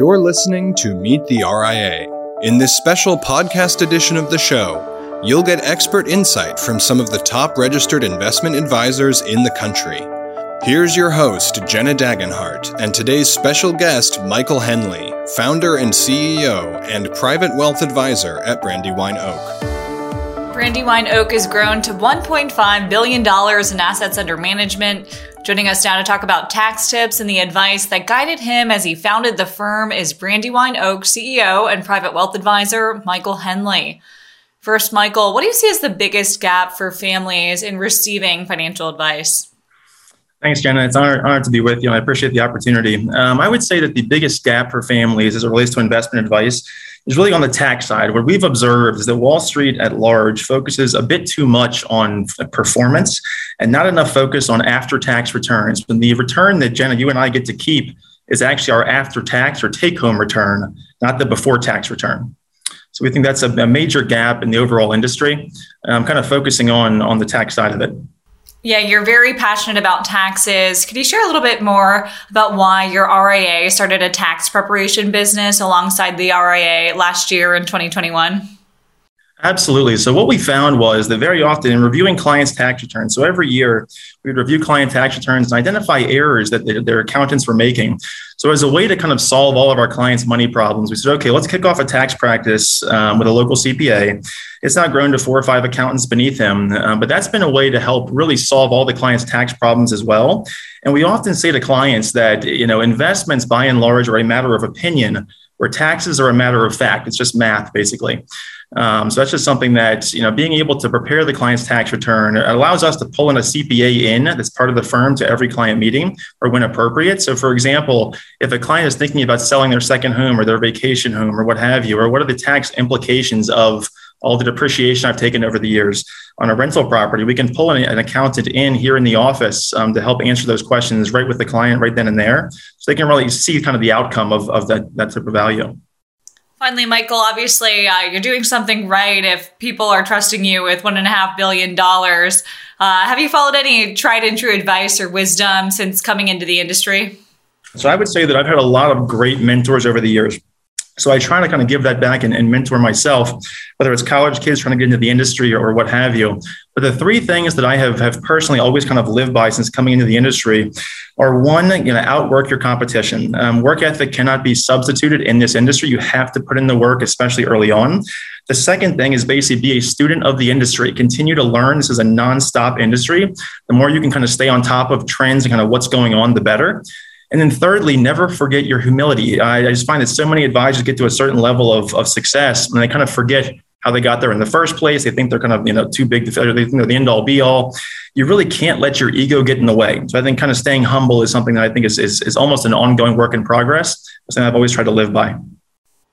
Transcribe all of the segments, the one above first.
You're listening to Meet the RIA. In this special podcast edition of the show, you'll get expert insight from some of the top registered investment advisors in the country. Here's your host, Jenna Dagenhart, and today's special guest, Michael Henley, founder and CEO and private wealth advisor at Brandywine Oak. Brandywine Oak has grown to $1.5 billion in assets under management. Joining us now to talk about tax tips and the advice that guided him as he founded the firm is Brandywine Oak CEO and private wealth advisor, Michael Henley. First, Michael, what do you see as the biggest gap for families in receiving financial advice? Thanks, Jenna. It's an honor to be with you. I appreciate the opportunity. I would say that the biggest gap for families as it relates to investment advice is really on the tax side. What we've observed is that Wall Street at large focuses a bit too much on performance and not enough focus on after-tax returns. When the return that, Jenna, you and I get to keep is actually our after-tax or take-home return, not the before-tax return. So we think that's a major gap in the overall industry. I'm kind of focusing on the tax side of it. Yeah, you're very passionate about taxes. Could you share a little bit more about why your RIA started a tax preparation business alongside the RIA last year in 2021? Absolutely. So what we found was that very often in reviewing clients' tax returns, so every year we'd review client tax returns and identify errors that their accountants were making. So as a way to kind of solve all of our clients' money problems, we said, okay, let's kick off a tax practice with a local CPA. It's now grown to 4 or 5 accountants beneath him, but that's been a way to help really solve all the clients' tax problems as well. And we often say to clients that, you know, investments by and large are a matter of opinion, where taxes are a matter of fact. It's just math, basically. So that's just something that, you know, being able to prepare the client's tax return allows us to pull in a CPA in that's part of the firm to every client meeting or when appropriate. So, for example, if a client is thinking about selling their second home or their vacation home or what have you, or what are the tax implications of all the depreciation I've taken over the years on a rental property, we can pull an accountant in here in the office to help answer those questions right with the client right then and there. So they can really see kind of the outcome of that type of value. Finally, Michael, obviously you're doing something right if people are trusting you with $1.5 billion. Have you followed any tried and true advice or wisdom since coming into the industry? So I would say that I've had a lot of great mentors over the years. So I try to kind of give that back and mentor myself, whether it's college kids trying to get into the industry or what have you. But the three things that I have personally always kind of lived by since coming into the industry are one, you know, outwork your competition. Work ethic cannot be substituted in this industry. You have to put in the work, especially early on. The second thing is basically be a student of the industry. Continue to learn. This is a nonstop industry. The more you can kind of stay on top of trends and kind of what's going on, the better. And then thirdly, never forget your humility. I just find that so many advisors get to a certain level of success and they kind of forget how they got there in the first place. They think they're kind of, you know, too big to fail. They think they're the end all be all. You really can't let your ego get in the way. So I think kind of staying humble is something that I think is almost an ongoing work in progress. It's something I've always tried to live by.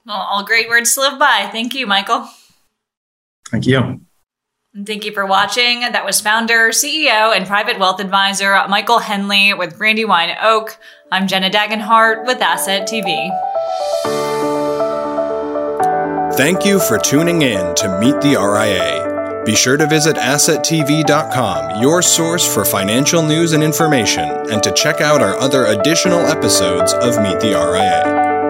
Well, all great words to live by. Thank you, Michael. Thank you. Thank you for watching. That was founder, CEO, and private wealth advisor Michael Henley with Brandywine Oak. I'm Jenna Dagenhart with Asset TV. Thank you for tuning in to Meet the RIA. Be sure to visit AssetTV.com, your source for financial news and information, and to check out our other additional episodes of Meet the RIA.